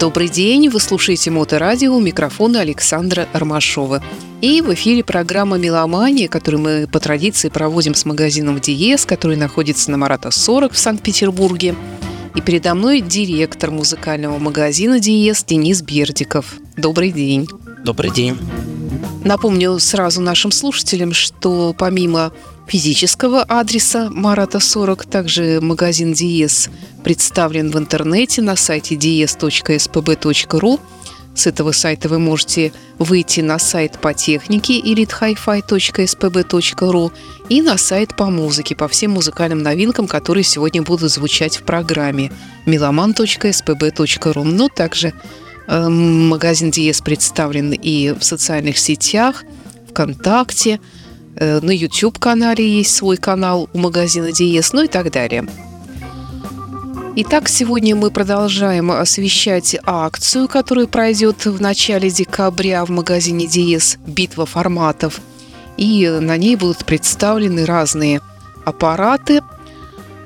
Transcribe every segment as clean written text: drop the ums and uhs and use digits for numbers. Добрый день, вы слушаете Моторадио, у микрофона Александра Ромашова. И в эфире программа «Меломания», которую мы по традиции проводим с магазином «Диез», который находится на Марата 40 в Санкт-Петербурге. И передо мной директор музыкального магазина «Диез» Денис Бердиков. Добрый день. Добрый день. Напомню сразу нашим слушателям, что помимо физического адреса Марата 40, также магазин Диез представлен в интернете на сайте diez.spb.ru. С этого сайта вы можете выйти на сайт по технике elitehifi.spb.ru и на сайт по музыке, по всем музыкальным новинкам, которые сегодня будут звучать в программе meloman.spb.ru. Но также магазин Диез представлен и в социальных сетях, ВКонтакте, на YouTube-канале есть свой канал у магазина Диез, ну и так далее. Итак, сегодня мы продолжаем освещать акцию, которая пройдет в начале декабря в магазине Диез «Битва форматов». И на ней будут представлены разные аппараты,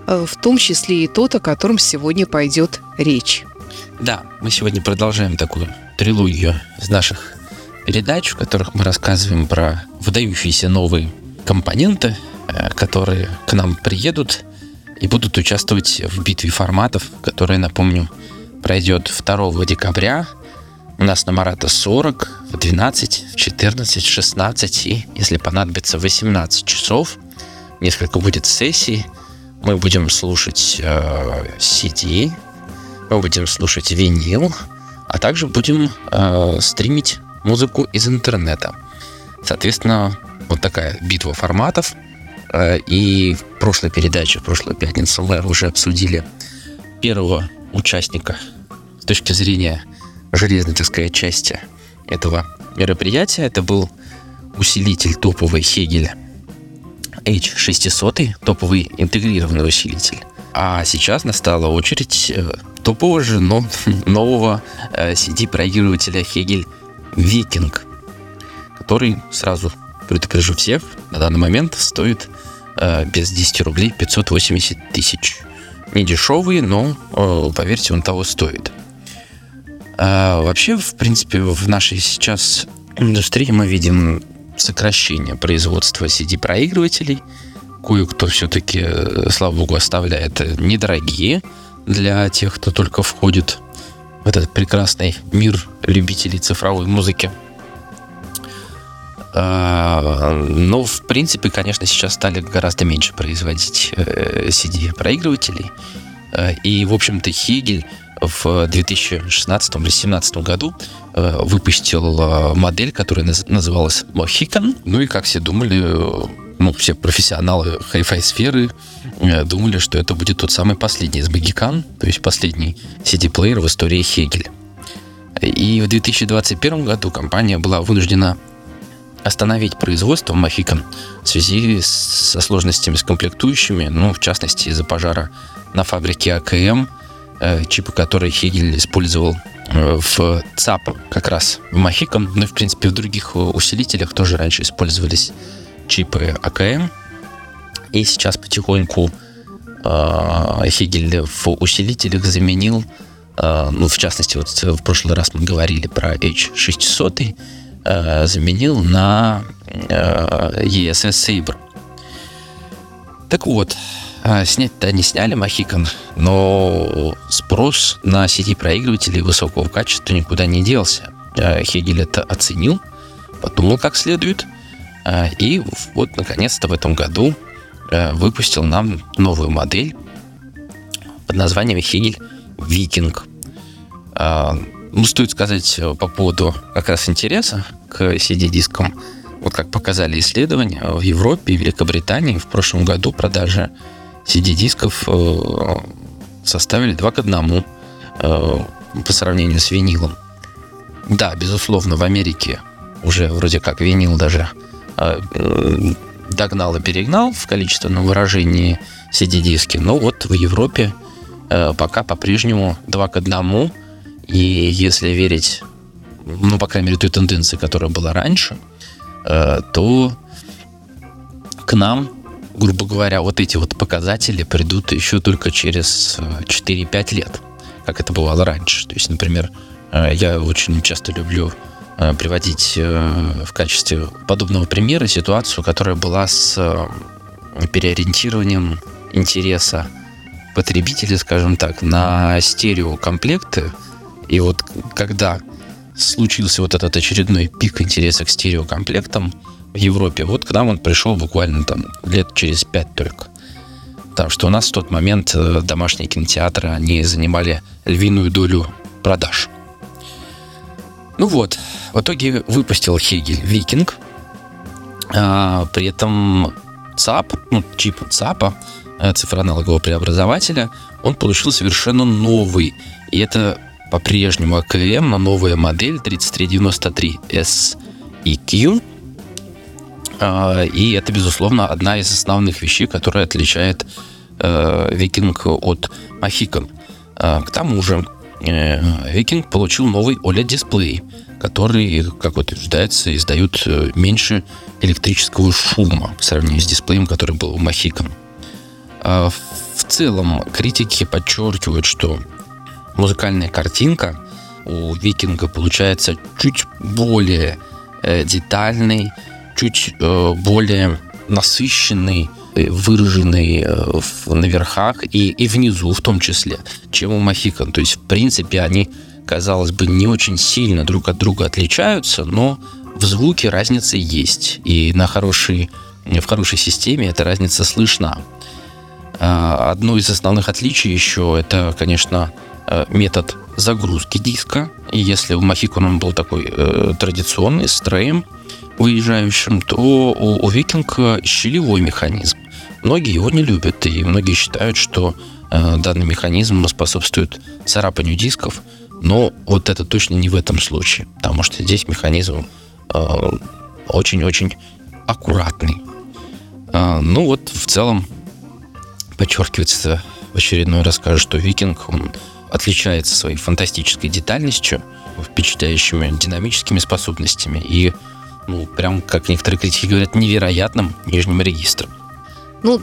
в том числе и тот, о котором сегодня пойдет речь. Да, мы сегодня продолжаем такую трилогию из наших передач, в которых мы рассказываем про выдающиеся новые компоненты, которые к нам приедут и будут участвовать в битве форматов, которая, напомню, пройдет 2 декабря у нас на Марата 40 в 12, в 14, в 16 и, если понадобится, в 18 часов. Несколько будет сессий. Мы будем слушать CD, мы будем слушать винил, а также будем стримить музыку из интернета. Соответственно, вот такая битва форматов. И в прошлой передаче, в прошлую пятницу мы уже обсудили первого участника с точки зрения железной части этого мероприятия. Это был усилитель топовый Hegel H600, топовый интегрированный усилитель. А сейчас настала очередь топового же, но нового CD-проигрывателя Hegel Viking, который, сразу предупрежу всех, на данный момент стоит без 10 рублей 580 тысяч. Не дешевый, но, поверьте, он того стоит. Вообще, в принципе, в нашей сейчас индустрии мы видим сокращение производства CD-проигрывателей. Кое-кто все-таки, слава богу, оставляет недорогие для тех, кто только входит в этот прекрасный мир любителей цифровой музыки. Но, в принципе, конечно, сейчас стали гораздо меньше производить CD-проигрывателей. И, в общем-то, Hegel в 2016-2017 году выпустил модель, которая называлась Mohican. Ну и, как все думали, все профессионалы хай-фай-сферы думали, что это будет тот самый последний из Mohican, то есть последний CD-плеер в истории Hegel. И в 2021 году компания была вынуждена остановить производство Mohican в связи со сложностями с комплектующими, в частности, из-за пожара на фабрике АКМ, чипы, которые Hegel использовал в ЦАП, как раз в Mohican, но, в принципе, в других усилителях тоже раньше использовались чипы АКМ, и сейчас потихоньку Hegel в усилителях заменил, в частности, вот в прошлый раз мы говорили про H600, заменил на ESS Sabre. Так вот, снять-то они сняли Mohican, но спрос на CD-проигрывателей высокого качества никуда не делся. Hegel это оценил, подумал как следует, и вот, наконец-то, в этом году выпустил нам новую модель под названием Hegel Viking. Стоит сказать по поводу как раз интереса к CD-дискам. Вот как показали исследования, в Европе и Великобритании в прошлом году продажи CD-дисков составили 2:1 по сравнению с винилом. Да, безусловно, в Америке уже вроде как винил даже догнал и перегнал в количественном выражении CD-диски, но вот в Европе пока по-прежнему 2:1, и если верить, по крайней мере, той тенденции, которая была раньше, то к нам, грубо говоря, вот эти вот показатели придут еще только через 4-5 лет, как это бывало раньше. То есть, например, я очень часто люблю приводить в качестве подобного примера ситуацию, которая была с переориентированием интереса потребителя, скажем так, на стереокомплекты. И вот когда случился вот этот очередной пик интереса к стереокомплектам в Европе, вот к нам он пришел буквально там лет через 5 только. Потому что у нас в тот момент домашние кинотеатры, они занимали львиную долю продаж. Ну вот, в итоге выпустил Hegel Viking. При этом ЦАП, чип ЦАПа, цифроаналогового преобразователя, он получил совершенно новый. И это по-прежнему АКМ, но новая модель 3393SEQ. И это, безусловно, одна из основных вещей, которая отличает Viking от Mohican. К тому же Viking получил новый OLED-дисплей, который, как утверждается, издает меньше электрического шума по сравнению с дисплеем, который был у Mohican. В целом, критики подчеркивают, что музыкальная картинка у Viking получается чуть более детальной, чуть более насыщенный, выраженный на верхах и внизу в том числе, чем у Mohican. То есть, в принципе, они, казалось бы, не очень сильно друг от друга отличаются, но в звуке разница есть. И в хорошей системе эта разница слышна. Одно из основных отличий еще это, конечно, метод загрузки диска. И если у Mohican он был такой традиционный, с трэем выезжающим, то у Viking щелевой механизм. Многие его не любят, и многие считают, что данный механизм способствует царапанию дисков, но вот это точно не в этом случае, потому что здесь механизм очень-очень аккуратный. Ну вот, в целом, подчеркивается в очередной раз, что Viking, он отличается своей фантастической детальностью, впечатляющими динамическими способностями и, прям, как некоторые критики говорят, невероятным нижним регистром.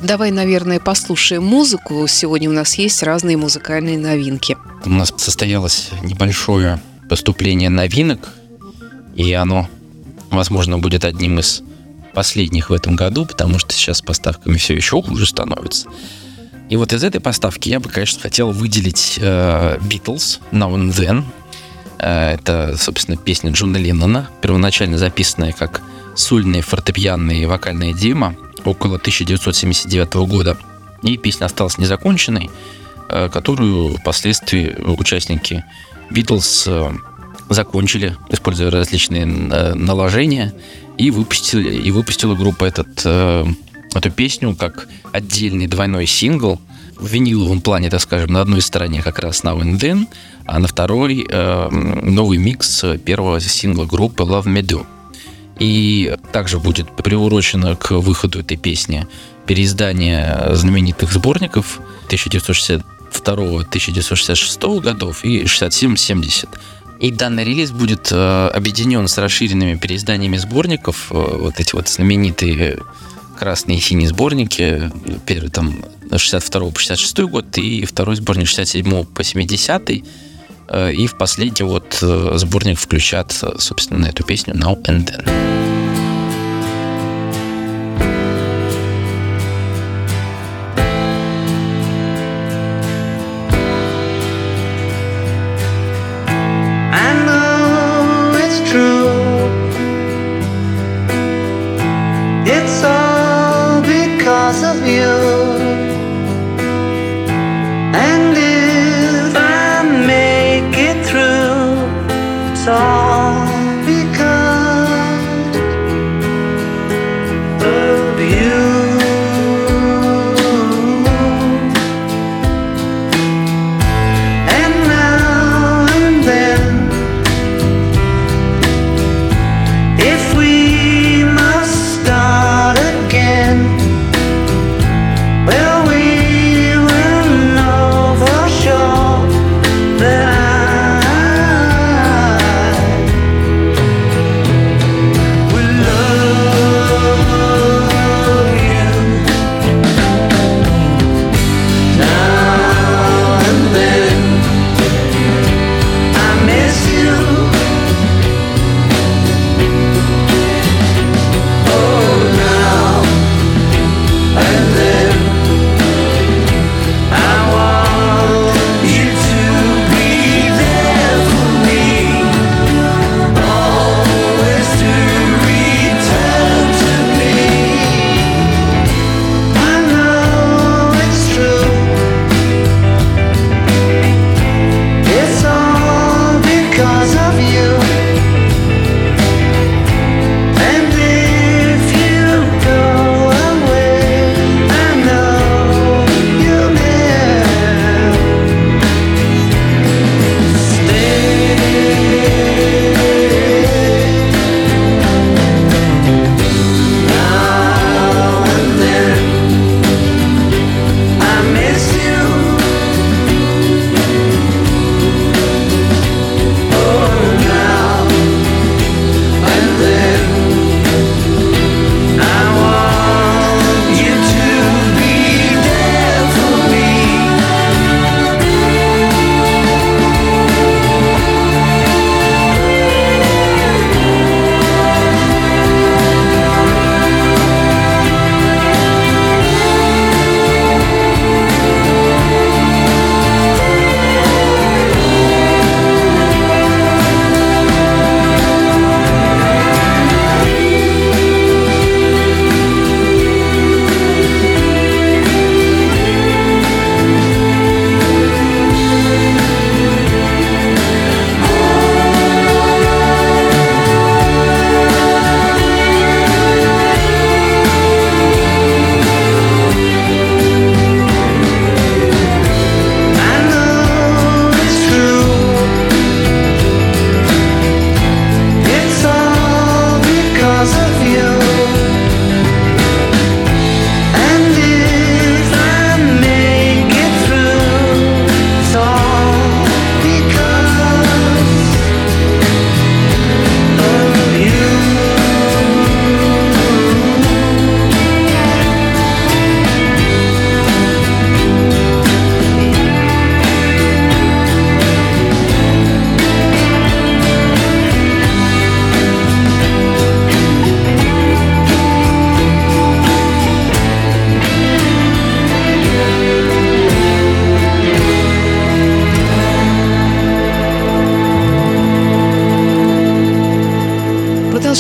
Давай, наверное, послушаем музыку. Сегодня у нас есть разные музыкальные новинки. У нас состоялось небольшое поступление новинок, и оно, возможно, будет одним из последних в этом году, потому что сейчас с поставками все еще хуже становится. И вот из этой поставки я бы, конечно, хотел выделить Beatles Now and Then. Это, собственно, песня Джона Леннона, первоначально записанная как сольные фортепианные и вокальные демо около 1979 года. И песня осталась незаконченной, которую впоследствии участники Beatles закончили, используя различные наложения, и выпустила группа эту песню как отдельный двойной сингл. В виниловом плане, так скажем, на одной стороне как раз Now and Then, а на второй новый микс первого сингла группы Love Me Do. И также будет приурочено к выходу этой песни переиздание знаменитых сборников 1962-1966 годов и 67-70. И данный релиз будет объединен с расширенными переизданиями сборников, вот эти вот знаменитые красные и синие сборники, первый там 62 по 66 год и второй сборник 67 по 70, и в последний вот сборник включат, собственно, эту песню Now and Then.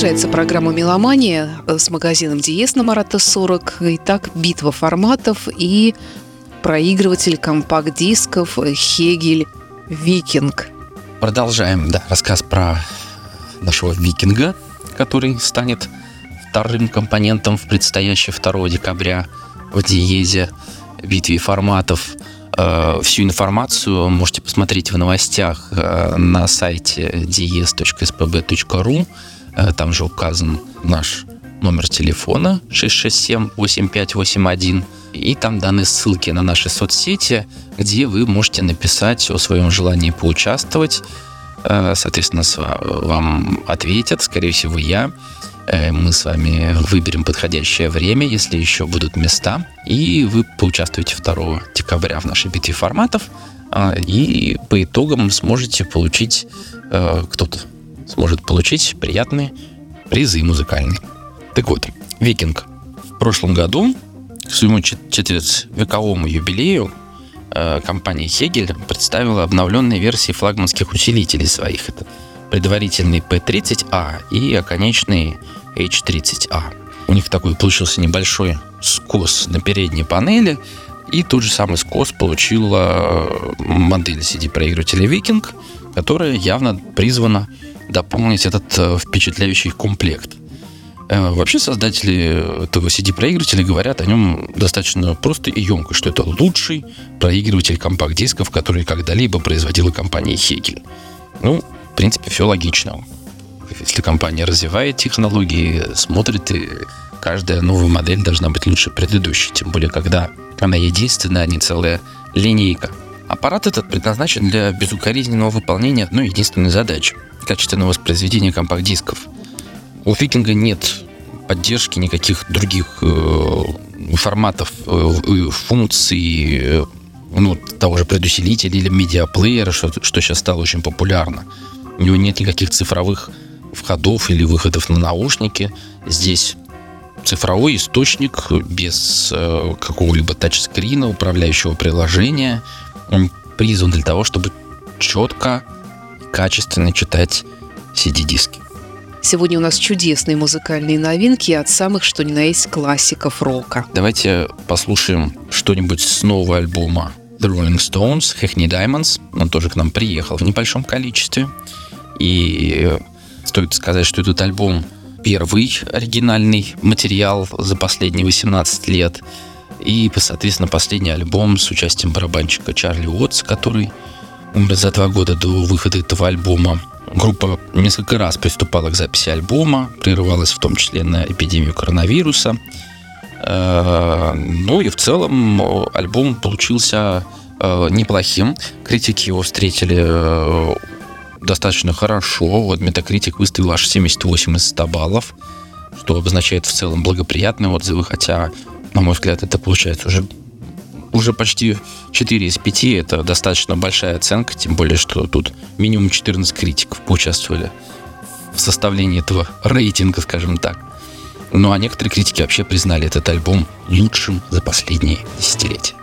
Продолжается программа «Меломания» с магазином «Диез» на Марата 40. Итак, битва форматов и проигрыватель компакт-дисков Hegel Viking. Продолжаем, да, рассказ про нашего Викинга, который станет вторым компонентом в предстоящей 2 декабря в «Диезе» битве форматов. Всю информацию можете посмотреть в новостях на сайте dies.spb.ru. Там же указан наш номер телефона 667-8581. И там даны ссылки на наши соцсети, где вы можете написать о своем желании поучаствовать. Соответственно, вам ответят, скорее всего, я. Мы с вами выберем подходящее время, если еще будут места. И вы поучаствуете 2 декабря в нашей битве форматов. И по итогам сможете получить, кто-то сможет получить приятные призы музыкальные. Так вот, Викинг в прошлом году к своему 4-вековому юбилею компания Hegel представила обновленные версии флагманских усилителей своих. Это предварительный P30A и оконечный H30A. У них такой получился небольшой скос на передней панели, и тот же самый скос получила модель CD-проигрывателя Viking, которая явно призвана дополнить этот впечатляющий комплект. Вообще создатели этого CD-проигрывателя говорят о нем достаточно просто и емко, что это лучший проигрыватель компакт-дисков, который когда-либо производила компания Hegel. Ну, в принципе, все логично. Если компания развивает технологии, смотрит, и каждая новая модель должна быть лучше предыдущей. Тем более, когда она единственная, а не целая линейка. Аппарат этот предназначен для безукоризненного выполнения одной единственной задачи – качественного воспроизведения компакт-дисков. У Викинга нет поддержки никаких других форматов, функций, того же предусилителя или медиаплеера, что сейчас стало очень популярно. У него нет никаких цифровых входов или выходов на наушники. Здесь цифровой источник без какого-либо тачскрина, управляющего приложения. Он призван для того, чтобы четко, качественно читать CD-диски. Сегодня у нас чудесные музыкальные новинки от самых, что ни на есть, классиков рока. Давайте послушаем что-нибудь с нового альбома The Rolling Stones, Hackney Diamonds. Он тоже к нам приехал в небольшом количестве. И стоит сказать, что этот альбом первый оригинальный материал за последние 18 лет. И, соответственно, последний альбом с участием барабанщика Чарли Уотс, который умер за 2 года до выхода этого альбома. Группа несколько раз приступала к записи альбома, прерывалась в том числе на эпидемию коронавируса. Ну и в целом альбом получился неплохим. Критики его встретили достаточно хорошо. Вот Метакритик выставил аж 78 из 100 баллов, что обозначает в целом благоприятные отзывы, хотя, на мой взгляд, это получается уже почти 4 из 5, это достаточно большая оценка, тем более, что тут минимум 14 критиков поучаствовали в составлении этого рейтинга, скажем так. Ну а некоторые критики вообще признали этот альбом лучшим за последние десятилетия.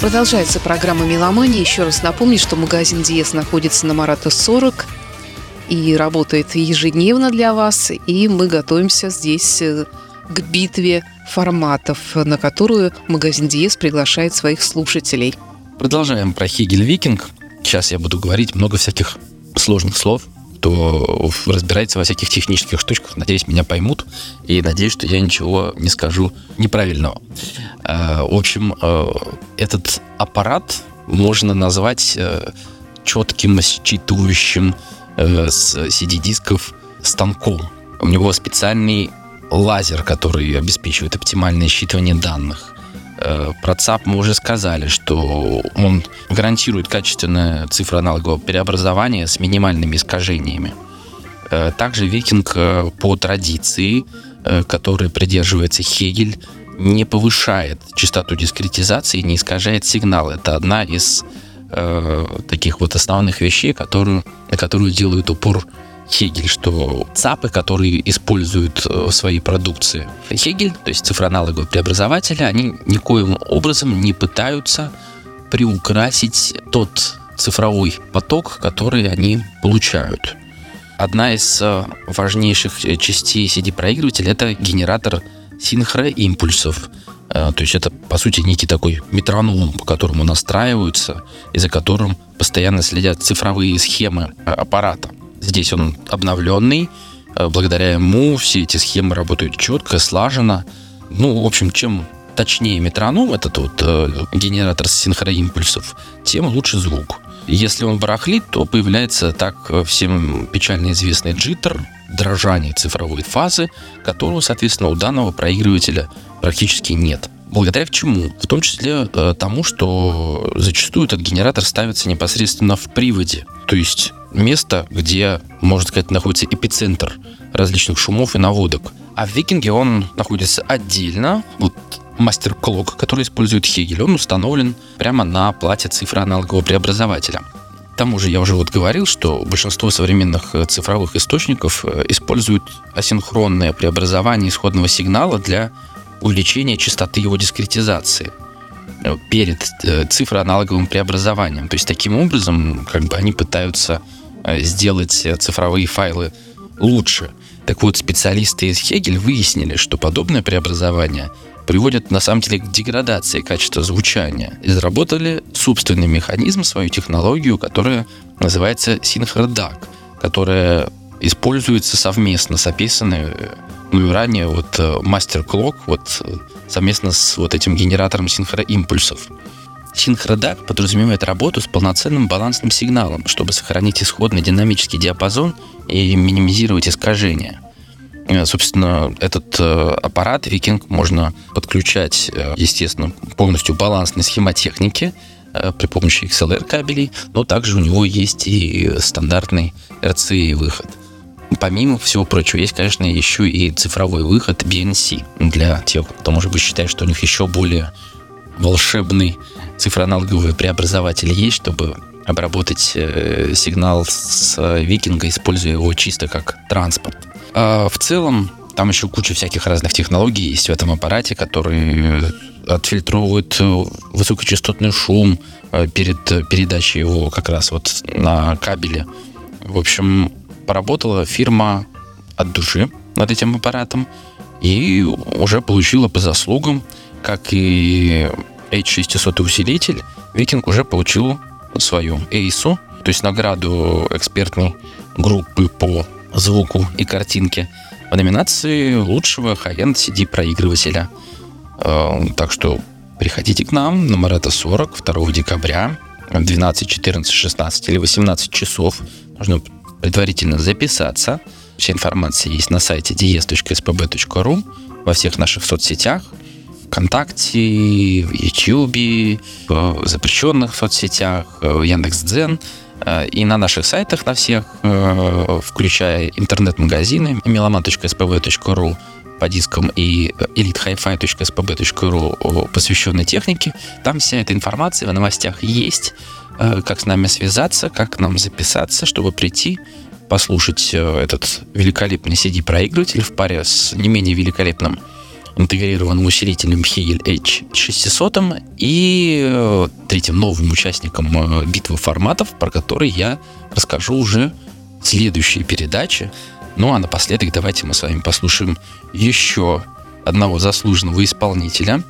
Продолжается программа «Меломания». Еще раз напомню, что магазин «Диез» находится на Марата 40 и работает ежедневно для вас. И мы готовимся здесь к битве форматов, на которую магазин «Диез» приглашает своих слушателей. Продолжаем про Hegel Viking. Сейчас я буду говорить много всяких сложных слов, кто разбирается во всяких технических штучках. Надеюсь, меня поймут. И надеюсь, что я ничего не скажу неправильного. В общем, этот аппарат можно назвать четким, считывающим с CD-дисков станком. У него специальный лазер, который обеспечивает оптимальное считывание данных. Про ЦАП мы уже сказали, что он гарантирует качественное цифроаналоговое преобразование с минимальными искажениями. Также Viking по традиции, которой придерживается Хегель, не повышает частоту дискретизации, не искажает сигнал. Это одна из таких вот основных вещей, на которую делает упор Хегель, что ЦАПы, которые используют в своей продукции Хегель, то есть цифроаналоговые преобразователи, они никоим образом не пытаются приукрасить тот цифровой поток, который они получают. Одна из важнейших частей CD-проигрывателя – это генератор синхроимпульсов. То есть это, по сути, некий такой метроном, по которому настраиваются и за которым постоянно следят цифровые схемы аппарата. Здесь он обновленный, благодаря ему все эти схемы работают четко, слаженно. Ну, в общем, чем точнее метроном, этот вот генератор синхроимпульсов, тем лучше звук. Если он барахлит, то появляется так всем печально известный джиттер, дрожание цифровой фазы, которого, соответственно, у данного проигрывателя практически нет. Благодаря чему? В том числе тому, что зачастую этот генератор ставится непосредственно в приводе. То есть место, где, можно сказать, находится эпицентр различных шумов и наводок. А в Викинге он находится отдельно. Вот Master Clock, который использует Хегель, он установлен прямо на плате цифроаналогового преобразователя. К тому же я уже говорил, что большинство современных цифровых источников используют асинхронное преобразование исходного сигнала для увеличения частоты его дискретизации перед цифроаналоговым преобразованием. То есть таким образом они пытаются сделать цифровые файлы лучше. Так вот, специалисты из Хегель выяснили, что подобное преобразование приводит на самом деле к деградации качества звучания. И разработали собственный механизм, свою технологию, которая называется SynchroDAC, которая используется совместно с описанной ранее Master Clock совместно с этим генератором синхроимпульсов. SynchroDAC подразумевает работу с полноценным балансным сигналом, чтобы сохранить исходный динамический диапазон и минимизировать искажения. Собственно, этот аппарат Viking можно подключать, естественно, полностью балансной схемотехнике при помощи XLR кабелей, но также у него есть и стандартный RCA выход. Помимо всего прочего, есть, конечно, еще и цифровой выход BNC для тех, кто, может быть, считает, что у них еще более волшебный цифроаналоговый преобразователь есть, чтобы обработать сигнал с Викинга, используя его чисто как транспорт. А в целом, там еще куча всяких разных технологий есть в этом аппарате, которые отфильтровывают высокочастотный шум перед передачей его как раз на кабеле. В общем, поработала фирма от души над этим аппаратом и уже получила по заслугам, как и H600 усилитель, Viking уже получил свою EISA, то есть награду экспертной группы по звуку и картинке в номинации лучшего High End CD проигрывателя. Так что приходите к нам на Марата 40 2 декабря в 12, 14, 16 или 18 часов. Нужно предварительно записаться. Вся информация есть на сайте dies.spb.ru, во всех наших соцсетях, ВКонтакте, в Ютьюбе, в запрещенных соцсетях, в Яндекс.Дзен и на наших сайтах на всех, включая интернет-магазины meloman.spb.ru по дискам и elitehifi.spb.ru, посвященной технике. Там вся эта информация в новостях есть. Как с нами связаться, как нам записаться, чтобы прийти, послушать этот великолепный CD-проигрыватель в паре с не менее великолепным интегрированным усилителем Hegel H600 и третьим новым участником битвы форматов, про который я расскажу уже в следующей передаче. Ну а напоследок давайте мы с вами послушаем еще одного заслуженного исполнителя.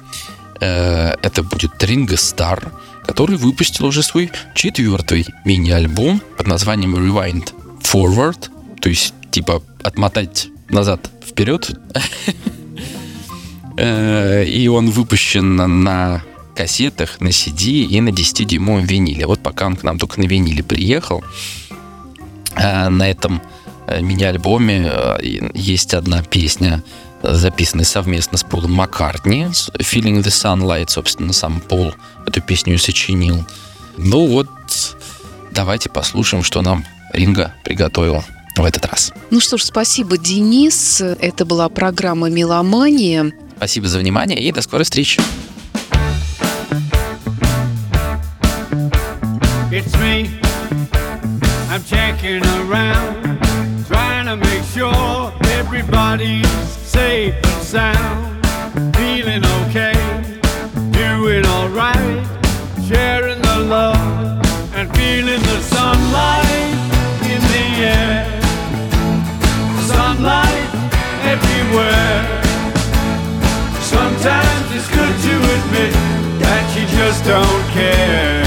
Это будет Ринго Старр, который выпустил уже свой 4-й мини-альбом под названием Rewind Forward, то есть типа отмотать назад вперед. И он выпущен на кассетах, на CD и на 10-дюймовом виниле. Вот пока он к нам только на виниле приехал. На этом мини-альбоме есть одна песня, записанная совместно с Полом Маккартни, Feeling the Sunlight, собственно, сам Пол эту песню сочинил. Ну вот, давайте послушаем, что нам Ринго приготовил в этот раз. Ну что ж, спасибо, Денис. Это была программа «Меломания». Спасибо за внимание и до скорой встречи. It's me. I'm checking around, trying to make sure everybody's safe and sound. Feeling okay, doing alright, sharing the love and feeling the sunlight in the air. Sunlight everywhere. Sometimes it's good to admit that you just don't care.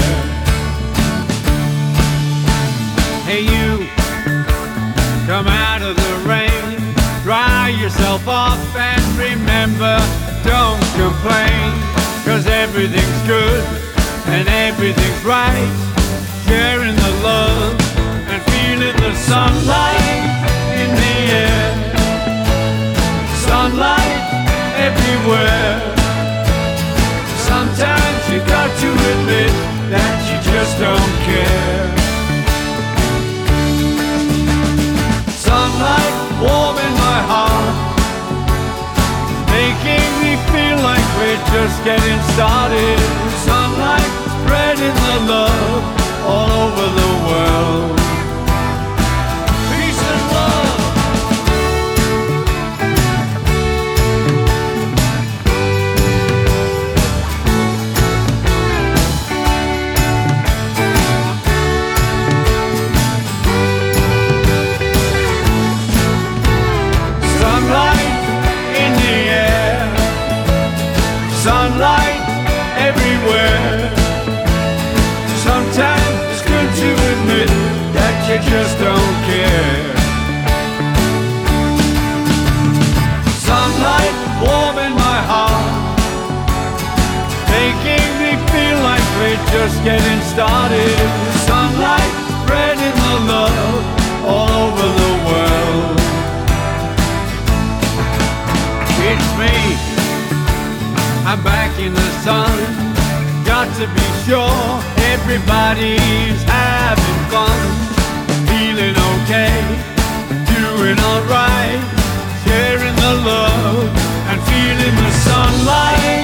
Hey you, come out of the rain, dry yourself off and remember, don't complain, 'cause everything's good and everything's right, sharing the love and feeling the sunlight in the air. Sunlight everywhere. Sometimes you got to admit that you just don't care. Sunlight warm in my heart, making me feel like we're just getting started. Sunlight spreading the love all over the world. You just don't care. Sunlight warm in my heart, making me feel like we're just getting started. Sunlight spreading the love all over the world. It's me, I'm back in the sun. Got to be sure everybody's having fun. Feeling okay, doing alright, sharing the love and feeling the sunlight